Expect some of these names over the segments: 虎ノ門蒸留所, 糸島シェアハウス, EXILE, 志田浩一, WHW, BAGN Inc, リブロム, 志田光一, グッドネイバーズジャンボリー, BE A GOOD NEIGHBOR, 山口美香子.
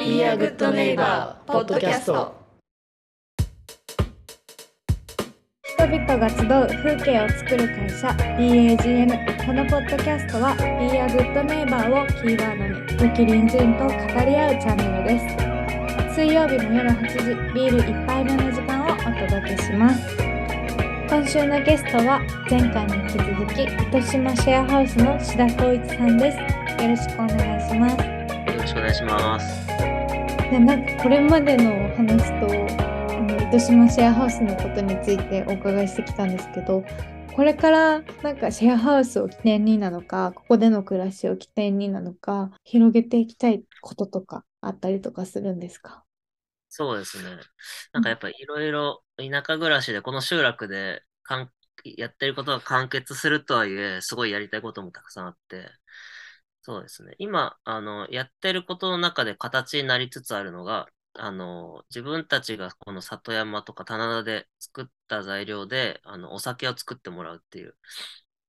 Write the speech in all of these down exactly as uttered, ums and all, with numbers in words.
Be a good neighbor ポッドキャスト。人々が集う風景を作る会社 ビーエージーエヌ。 このポッドキャストは Be a good neighbor をキーワードに良き隣人と語り合うチャンネルです。水曜日の夜はちじ、ビールいっぱいぶんの時間をお届けします。今週のゲストは前回に引き続き糸島シェアハウスの志田光一さんです。よろしくお願いします。よろしくお願いします。でなんかこれまでのお話とあの糸島シェアハウスのことについてお伺いしてきたんですけど、これからなんかシェアハウスを起点になのか、ここでの暮らしを起点になのか、広げていきたいこととかあったりとかするんですか？そうですね、なんかやっぱりいろいろ田舎暮らしでこの集落でかんやってることが完結するとはいえ、すごいやりたいこともたくさんあって、そうですね。今あのやってることの中で形になりつつあるのが、あの自分たちがこの里山とか棚田で作った材料であのお酒を作ってもらうっていう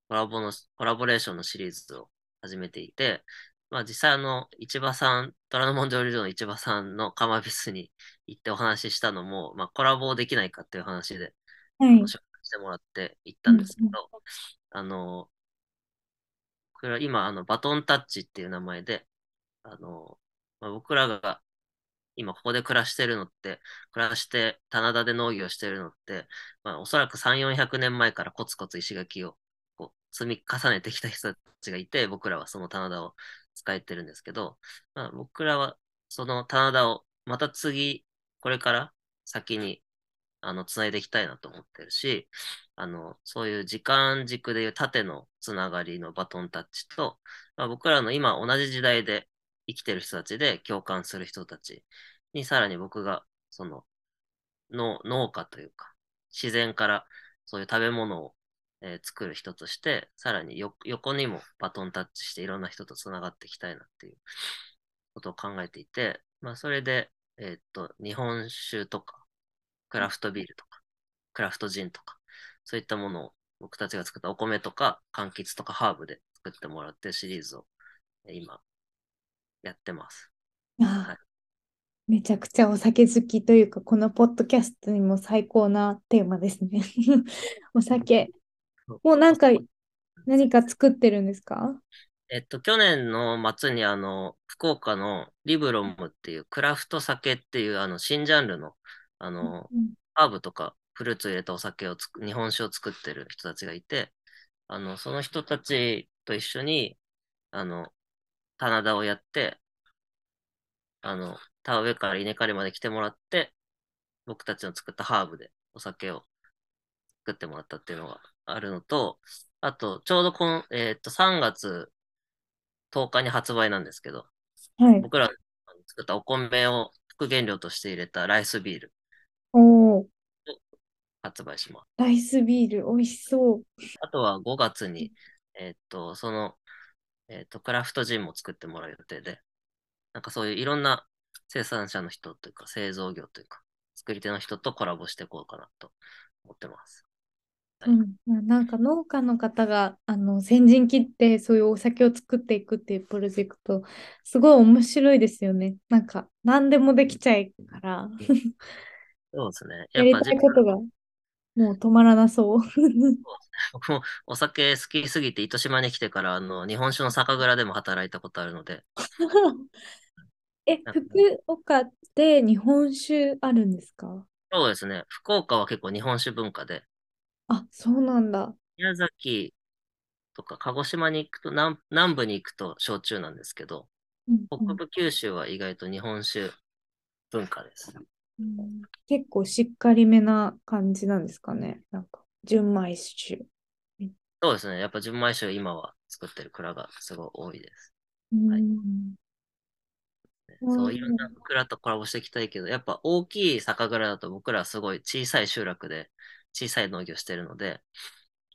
コラボのコラボレーションのシリーズを始めていて、まあ、実際あの市場さん、虎ノ門蒸留所の市場さんの釜ビスに行ってお話ししたのも、まあ、コラボできないかっていう話でご紹介してもらって行ったんですけど、はい、あのこれは今あのバトンタッチっていう名前で、あの、まあ、僕らが今ここで暮らしてるのって暮らして棚田で農業してるのって、まあ、おそらくさんぜんよんひゃくねんまえからコツコツ石垣をこう積み重ねてきた人たちがいて、僕らはその棚田を使えてるんですけど、まあ、僕らはその棚田をまた次これから先にあのつないでいきたいなと思ってるし、あのそういう時間軸でいう縦のつながりのバトンタッチと、まあ、僕らの今同じ時代で生きてる人たちで共感する人たちに、さらに僕がそのの農家というか自然からそういう食べ物を、えー、作る人として、さらによ横にもバトンタッチしていろんな人とつながっていきたいなっていうことを考えていて、まあ、それで、えーっと日本酒とかクラフトビールとかクラフトジンとかそういったものを僕たちが作ったお米とか柑橘とかハーブで作ってもらってシリーズを今やってます。ああ、はい、めちゃくちゃお酒好きというか、このポッドキャストにも最高なテーマですね。お酒もうなんか何か作ってるんですか？えっと去年の末にあの福岡のリブロムっていうクラフト酒っていうあの新ジャンルのあの、うん、ハーブとかフルーツを入れたお酒をつく日本酒を作ってる人たちがいて、あのその人たちと一緒にあの棚田をやって、あの田植えから稲刈りまで来てもらって、僕たちの作ったハーブでお酒を作ってもらったっていうのがあるのと、あとちょうどこの、えー、っとさんがつとおかに発売なんですけど、はい、僕らの作ったお米を副原料として入れたライスビールお発売します。ライスビール美味しそう。あとはごがつに、えー、っとその、えー、っとクラフトジンも作ってもらう予定で、なんかそういういろんな生産者の人というか製造業というか作り手の人とコラボしていこうかなと思ってます。はい、うん、なんか農家の方があの先陣切ってそういうお酒を作っていくっていうプロジェクトすごい面白いですよね。なんか何でもできちゃいからそうですね。やっぱやりたいことがもう止まらなそう。そうですね、僕もお酒好きすぎて糸島に来てからあの日本酒の酒蔵でも働いたことあるので。え、福岡って日本酒あるんですか？そうですね。福岡は結構日本酒文化で。あ、そうなんだ。宮崎とか鹿児島に行くと 南, 南部に行くと焼酎なんですけど、うんうん、北部九州は意外と日本酒文化です。うん、結構しっかりめな感じなんですかね。なんか純米酒。そうですね。やっぱ純米酒今は作ってる蔵がすごい多いです。うん、はい。そういろんな蔵とコラボしていきたいけど、やっぱ大きい酒蔵だと僕らすごい小さい集落で小さい農業してるので、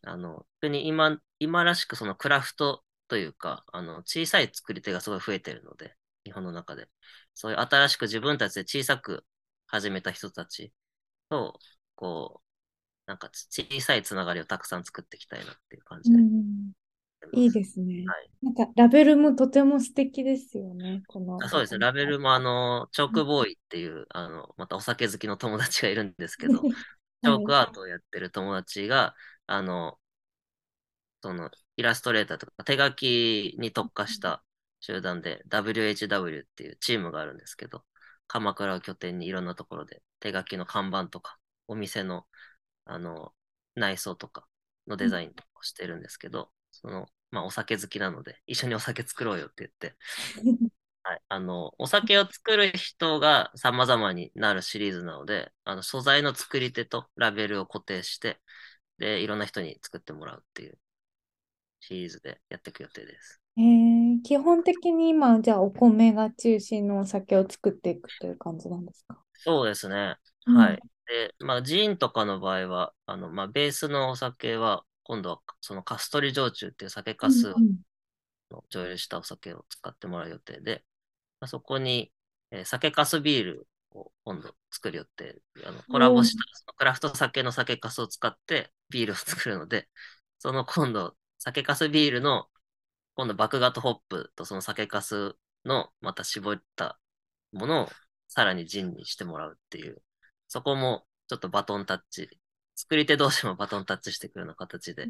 あの特に今今らしくそのクラフトというかあの小さい作り手がすごい増えてるので、日本の中でそういう新しく自分たちで小さく始めた人たちとこうなんか小さいつながりをたくさん作っていきたいなっていう感じでやっいいですね、はい、なんかラベルもとても素敵ですよね。このそうですね、ラベルもあのチョークボーイっていう、うん、あのまたお酒好きの友達がいるんですけど、はい、チョークアートをやってる友達があのそのイラストレーターとか手書きに特化した集団で、うん、ダブリューエイチダブリュー っていうチームがあるんですけど、鎌倉を拠点にいろんなところで手書きの看板とかお店のあの内装とかのデザインとかしてるんですけど、そのまあお酒好きなので一緒にお酒作ろうよって言って、はい、あのお酒を作る人が様々になるシリーズなので、あの素材の作り手とラベルを固定して、でいろんな人に作ってもらうっていうシリーズでやっていく予定です。えー、基本的に今じゃあお米が中心のお酒を作っていくという感じなんですか？そうですね、うん、はい。でまあ、ジーンとかの場合はあの、まあ、ベースのお酒は今度はそのカストリ焼酎っていう酒かすを蒸留したお酒を使ってもらう予定で、うんうん、まあ、そこに、えー、酒かすビールを今度作る予定、あのコラボしたそのクラフト酒の酒かすを使ってビールを作るので、その今度酒かすビールの今度麦芽とホップとその酒かすのまた絞ったものをさらにジンにしてもらうっていう、そこもちょっとバトンタッチ、作り手同士もバトンタッチしてくるような形で、うん、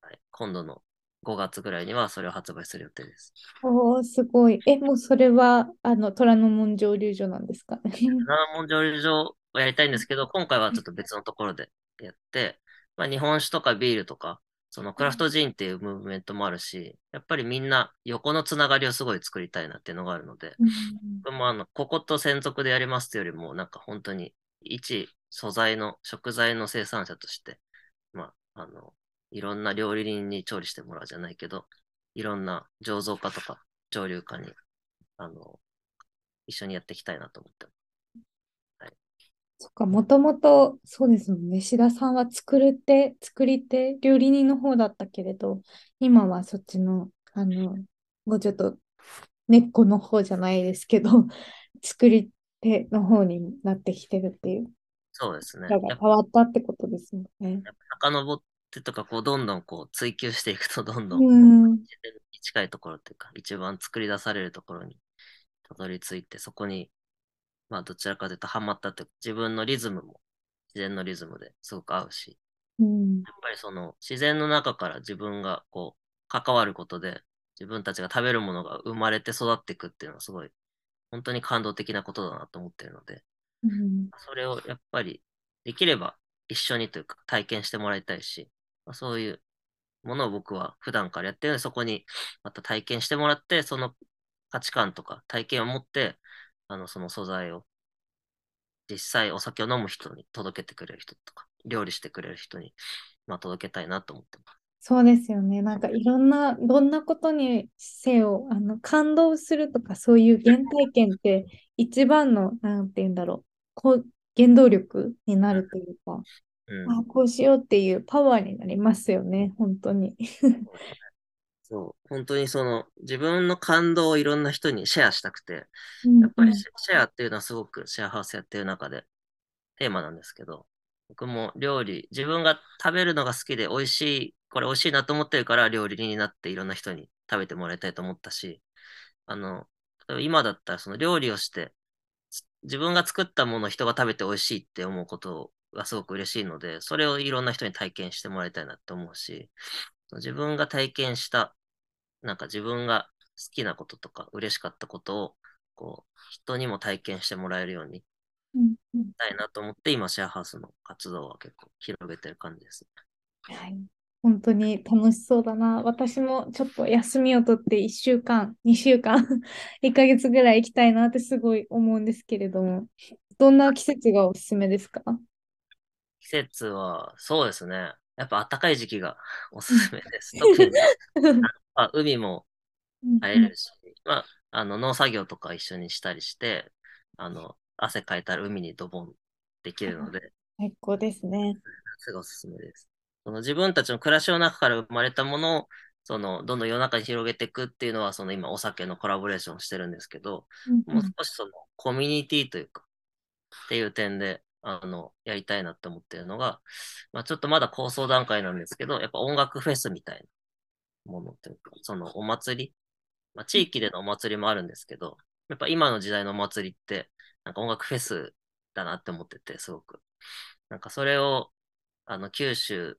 はい、今度のごがつぐらいにはそれを発売する予定です。おー、すごい。え、もうそれはあの虎ノ門蒸留所なんですか？虎ノ門蒸留所をやりたいんですけど、今回はちょっと別のところでやって、まあ、日本酒とかビールとかそのクラフトジンっていうムーブメントもあるし、やっぱりみんな横のつながりをすごい作りたいなっていうのがあるので、うん、もうあのここと専属でやりますってよりも、なんか本当に一素材の食材の生産者として、まあ、あのいろんな料理人に調理してもらうじゃないけど、いろんな醸造家とか蒸留家にあの一緒にやっていきたいなと思ってます。そっか、もともとそうですもんね。志田さんは作る手、作り手、料理人の方だったけれど、今はそっちの、あの、もうちょっと根っこの方じゃないですけど、作り手の方になってきてるっていう。そうですね。変わったってことですもんね。遡ってとか、こう、どんどんこう追求していくと、どんどん、うん、近いところっていうか、一番作り出されるところにたどり着いて、そこに、まあ、どちらかというとハマったって、自分のリズムも自然のリズムですごく合うし、うん、やっぱりその自然の中から自分がこう関わることで自分たちが食べるものが生まれて育っていくっていうのはすごい本当に感動的なことだなと思ってるので、うん、それをやっぱりできれば一緒にというか体験してもらいたいし、まあ、そういうものを僕は普段からやってるので、そこにまた体験してもらって、その価値観とか体験を持ってあのその素材を実際お酒を飲む人に届けてくれる人とか料理してくれる人に、まあ、届けたいなと思ってます。そうですよね。なんかいろんなどんなことにせよあの感動するとか、そういう原体験って一番のなんて言うんだろう、こう原動力になるというか、うん、あ、こうしようっていうパワーになりますよね、本当に。そう本当にその自分の感動をいろんな人にシェアしたくて、やっぱりシェアっていうのはすごくシェアハウスやってる中でテーマなんですけど、僕も料理、自分が食べるのが好きで美味しい、これ美味しいなと思ってるから料理人になっていろんな人に食べてもらいたいと思ったし、あの今だったらその料理をして自分が作ったものを人が食べて美味しいって思うことがすごく嬉しいので、それをいろんな人に体験してもらいたいなって思うし、自分が体験したなんか自分が好きなこととか嬉しかったことをこう人にも体験してもらえるようにしたいなと思って、うん、今シェアハウスの活動は結構広げてる感じです。はい、本当に楽しそうだな。私もちょっと休みを取っていっしゅうかんにしゅうかんいっかげつぐらい行きたいなってすごい思うんですけれども、どんな季節がおすすめですか？季節はそうですね、やっぱ暖かい時期がおすすめです。特にまあ、海も入れるし、まあ、あの農作業とか一緒にしたりして、あの汗かいたら海にドボンできるので最高ですね。すごいおすすめです。その自分たちの暮らしの中から生まれたものをそのどんどん世の中に広げていくっていうのは、その今お酒のコラボレーションしてるんですけど、うん、もう少しそのコミュニティというかっていう点であのやりたいなと思ってるのが、まあ、ちょっとまだ構想段階なんですけど、やっぱ音楽フェスみたいなものというか、そのお祭り、まあ、地域でのお祭りもあるんですけど、やっぱ今の時代のお祭りって、なんか音楽フェスだなって思ってて、すごく。なんかそれを、あの、九州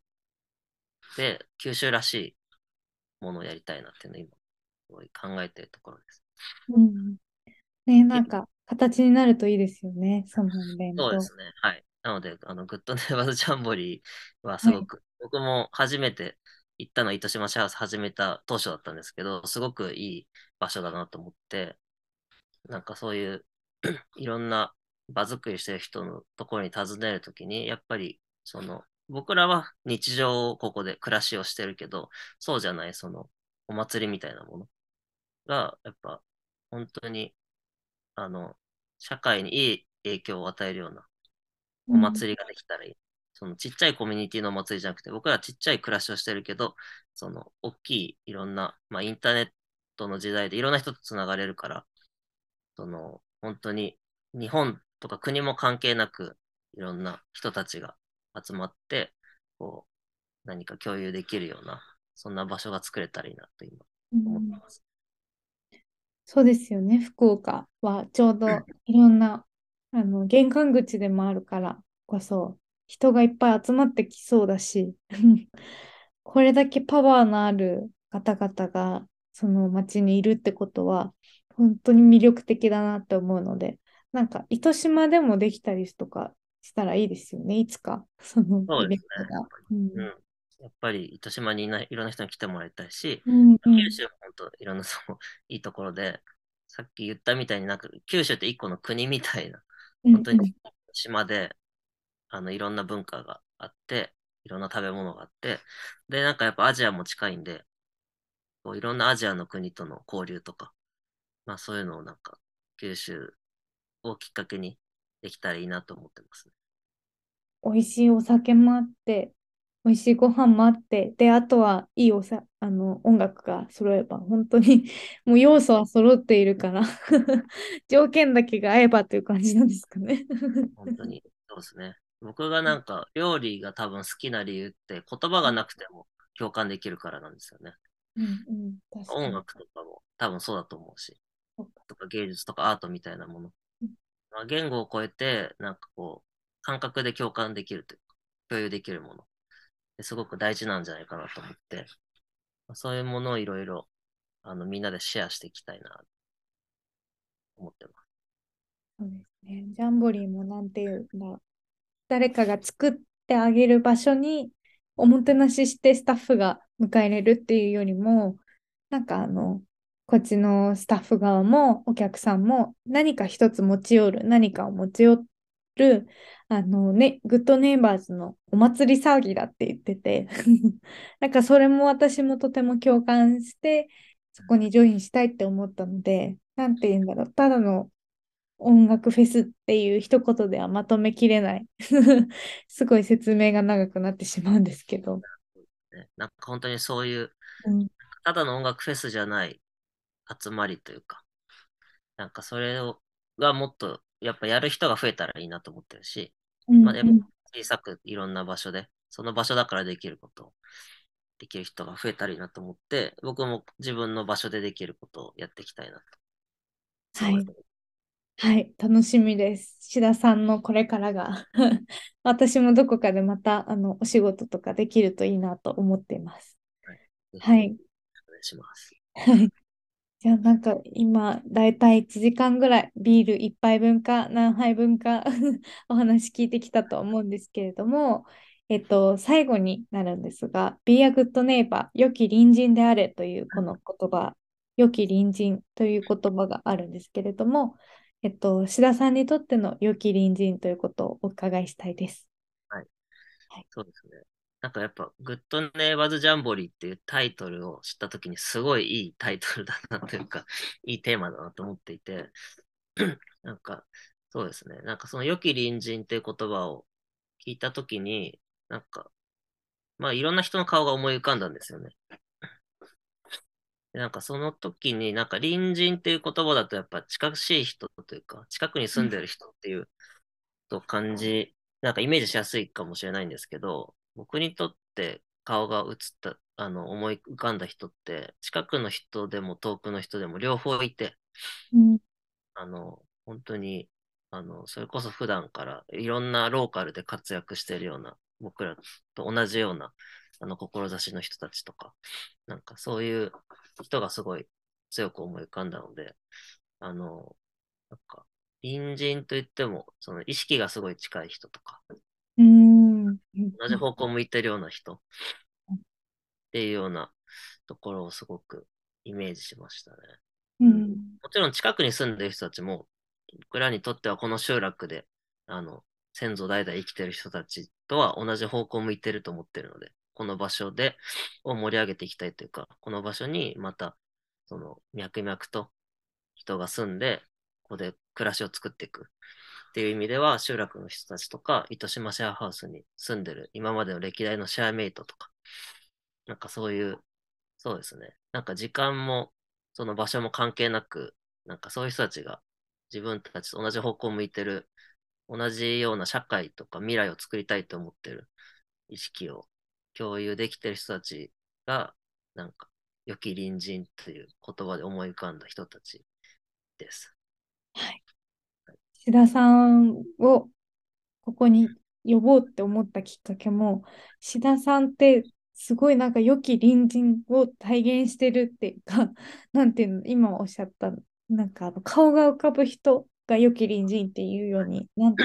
で、九州らしいものをやりたいなっていうのを今、すごい考えてるところです。うん。ね、なんか、形になるといいですよね、そのイベント。そうですね、はい。なので、あの、グッドネイバーズジャンボリーはすごく、はい、僕も初めて行ったのは糸島シェアハウス始めた当初だったんですけど、すごくいい場所だなと思って、なんかそういういろんな場作りしてる人のところに訪ねるときに、やっぱりその僕らは日常をここで暮らしをしてるけど、そうじゃないそのお祭りみたいなものが、やっぱ本当にあの社会にいい影響を与えるようなお祭りができたらいい。うん、そのちっちゃいコミュニティのお祭りじゃなくて、僕らはちっちゃい暮らしをしてるけど、その大きいいろんな、まあインターネットの時代でいろんな人とつながれるから、その本当に日本とか国も関係なくいろんな人たちが集まってこう何か共有できるようなそんな場所が作れたらいいなと今思ってます、うん、そうですよね。福岡はちょうどいろんなあの玄関口でもあるからこそ人がいっぱい集まってきそうだしこれだけパワーのある方々がその町にいるってことは本当に魅力的だなって思うので、なんか糸島でもできたりとかしたらいいですよね、いつか。そのそうですね、うんうん、やっぱり糸島にいない、いろんな人に来てもらいたいし、うんうん、九州も本当いろんなそのいいところで、さっき言ったみたいになんか九州って一個の国みたいな本当に島で、うんうん、あのいろんな文化があっていろんな食べ物があって、でなんかやっぱアジアも近いんでこういろんなアジアの国との交流とか、まあそういうのをなんか九州をきっかけにできたらいいなと思ってますね。美味しいお酒もあって、美味しいご飯もあって、であとはいいおさあの音楽が揃えば本当にもう要素は揃っているから条件だけが合えばという感じなんですかね。本当にそうですね。僕がなんか料理が多分好きな理由って言葉がなくても共感できるからなんですよね。うんうん、確かに音楽とかも多分そうだと思うし。とか芸術とかアートみたいなもの、うんまあ、言語を超えてなんかこう感覚で共感できるというか共有できるものですごく大事なんじゃないかなと思って、まあ、そういうものをいろいろあのみんなでシェアしていきたいなと思ってます。そうですね、ジャンボリーもなんていうんだ、誰かが作ってあげる場所におもてなししてスタッフが迎え入れるっていうよりも、なんかあのこっちのスタッフ側もお客さんも何か一つ持ち寄る、何かを持ち寄る、あのね、グッドネイバーズのお祭り騒ぎだって言ってて、なんかそれも私もとても共感して、そこにジョインしたいって思ったので、なんて言うんだろう、ただの音楽フェスっていう一言ではまとめきれない。すごい説明が長くなってしまうんですけど。なんか本当にそういう、うん、ただの音楽フェスじゃない、集まりというか、なんかそれをがもっとやっぱやる人が増えたらいいなと思ってるし、うんうんまあ、でも小さくいろんな場所でその場所だからできることをできる人が増えたらいいなと思って、僕も自分の場所でできることをやっていきたいなと。はい、はい、楽しみです。志田さんのこれからが私もどこかでまたあのお仕事とかできるといいなと思っています。はい、はい、お願いします。いや、なんか今だいたいいちじかんぐらいビールいっぱいぶんか何杯分かお話聞いてきたと思うんですけれども、えっと最後になるんですが、 Be a good neighbor 良き隣人であれというこの言葉、良き隣人という言葉があるんですけれども、えっと志田さんにとっての良き隣人ということをお伺いしたいです。はい、はい、そうですね。なんかやっぱグッドネイバーズジャンボリーっていうタイトルを知ったときにすごいいいタイトルだなというかいいテーマだなと思っていてなんかそうですね、なんかその良き隣人っていう言葉を聞いたときになんかまあいろんな人の顔が思い浮かんだんですよね。なんかその時になんか隣人っていう言葉だとやっぱ近しい人というか近くに住んでる人っていうと感じ、なんかイメージしやすいかもしれないんですけど、僕にとって顔が映った、あの思い浮かんだ人って近くの人でも遠くの人でも両方いて、うん、あの本当にあのそれこそ普段からいろんなローカルで活躍しているような僕らと同じようなあの志の人たちとか、なんかそういう人がすごい強く思い浮かんだので、あのなんか隣人といってもその意識がすごい近い人とか、うーん、同じ方向を向いてるような人っていうようなところをすごくイメージしましたね。うん、もちろん近くに住んでる人たちも僕らにとってはこの集落であの先祖代々生きてる人たちとは同じ方向を向いてると思ってるので、この場所でを盛り上げていきたいというか、この場所にまたその脈々と人が住んでここで暮らしを作っていくっていう意味では、集落の人たちとか糸島シェアハウスに住んでる今までの歴代のシェアメイトとか、なんかそういう、そうですね、なんか時間もその場所も関係なく、なんかそういう人たちが自分たちと同じ方向を向いてる、同じような社会とか未来を作りたいと思ってる意識を共有できてる人たちが、なんか良き隣人という言葉で思い浮かんだ人たちです。はい。志田さんをここに呼ぼうって思ったきっかけも、志田さんってすごいなんか良き隣人を体現してるっていうか、なんていうの、今おっしゃったなんかあの顔が浮かぶ人が良き隣人っていうように、なんて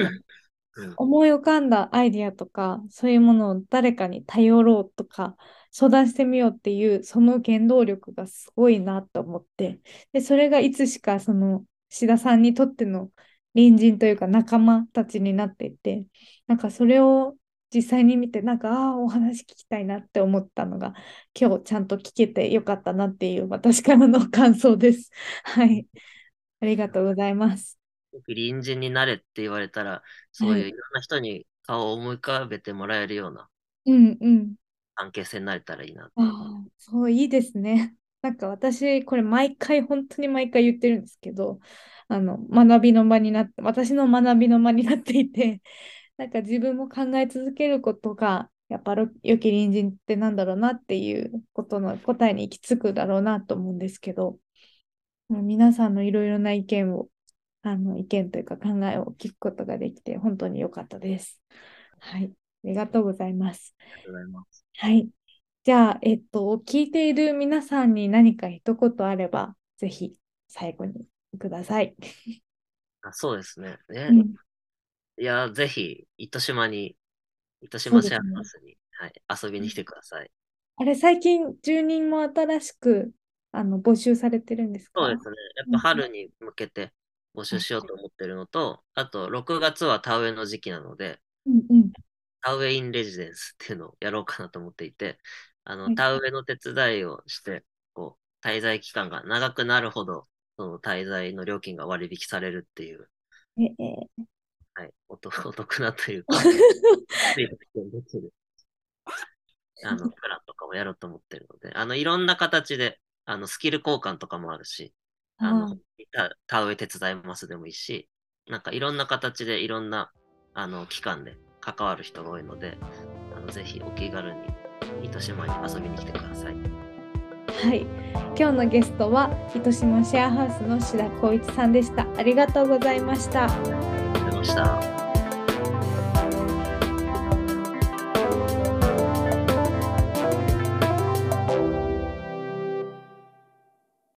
思い浮かんだアイディアとかそういうものを誰かに頼ろうとか相談してみようっていう、その原動力がすごいなと思って、でそれがいつしかその志田さんにとっての隣人というか仲間たちになっていて、なんかそれを実際に見て、なんかああお話聞きたいなって思ったのが、今日ちゃんと聞けてよかったなっていう私からの感想です。はい、ありがとうございます。隣人になれって言われたら、そういういろんな人に顔を思い浮かべてもらえるような関係性になれたらいいなって、うんうん、あ、そういいですね。なんか私これ毎回本当に毎回言ってるんですけど、あの学びの場になって私の学びの場になっていて、なんか自分も考え続けることがやっぱり良き隣人ってなんだろうなっていうことの答えに行き着くだろうなと思うんですけど、皆さんのいろいろな意見をあの意見というか考えを聞くことができて本当に良かったです。はい、ありがとうございます。ありがとうございます。はい、じゃあえっと聞いている皆さんに何か一言あればぜひ最後にください。あ、そうですね。ね、うん、いや、ぜひ糸島に、糸島シェアハウスに、ね、はい、遊びに来てください。あれ、最近住人も新しくあの募集されてるんですか？そうですね。やっぱ春に向けて募集しようと思ってるのと、うん、あとろくがつは田植えの時期なので、うんうん、田植えインレジデンスっていうのをやろうかなと思っていて、あの、はい、田植えの手伝いをして、こう、滞在期間が長くなるほど、その滞在の料金が割引されるっていう。ええ、はい、お得なというか、あのプランとかもやろうと思ってるので、あのいろんな形であのスキル交換とかもあるし、あの田、田植え手伝いますでもいいし、なんかいろんな形でいろんなあの期間で関わる人が多いので、あのぜひお気軽に糸島に遊びに来てください。はい、今日のゲストは糸島シェアハウスの志田浩一さんでした。ありがとうございました。ました。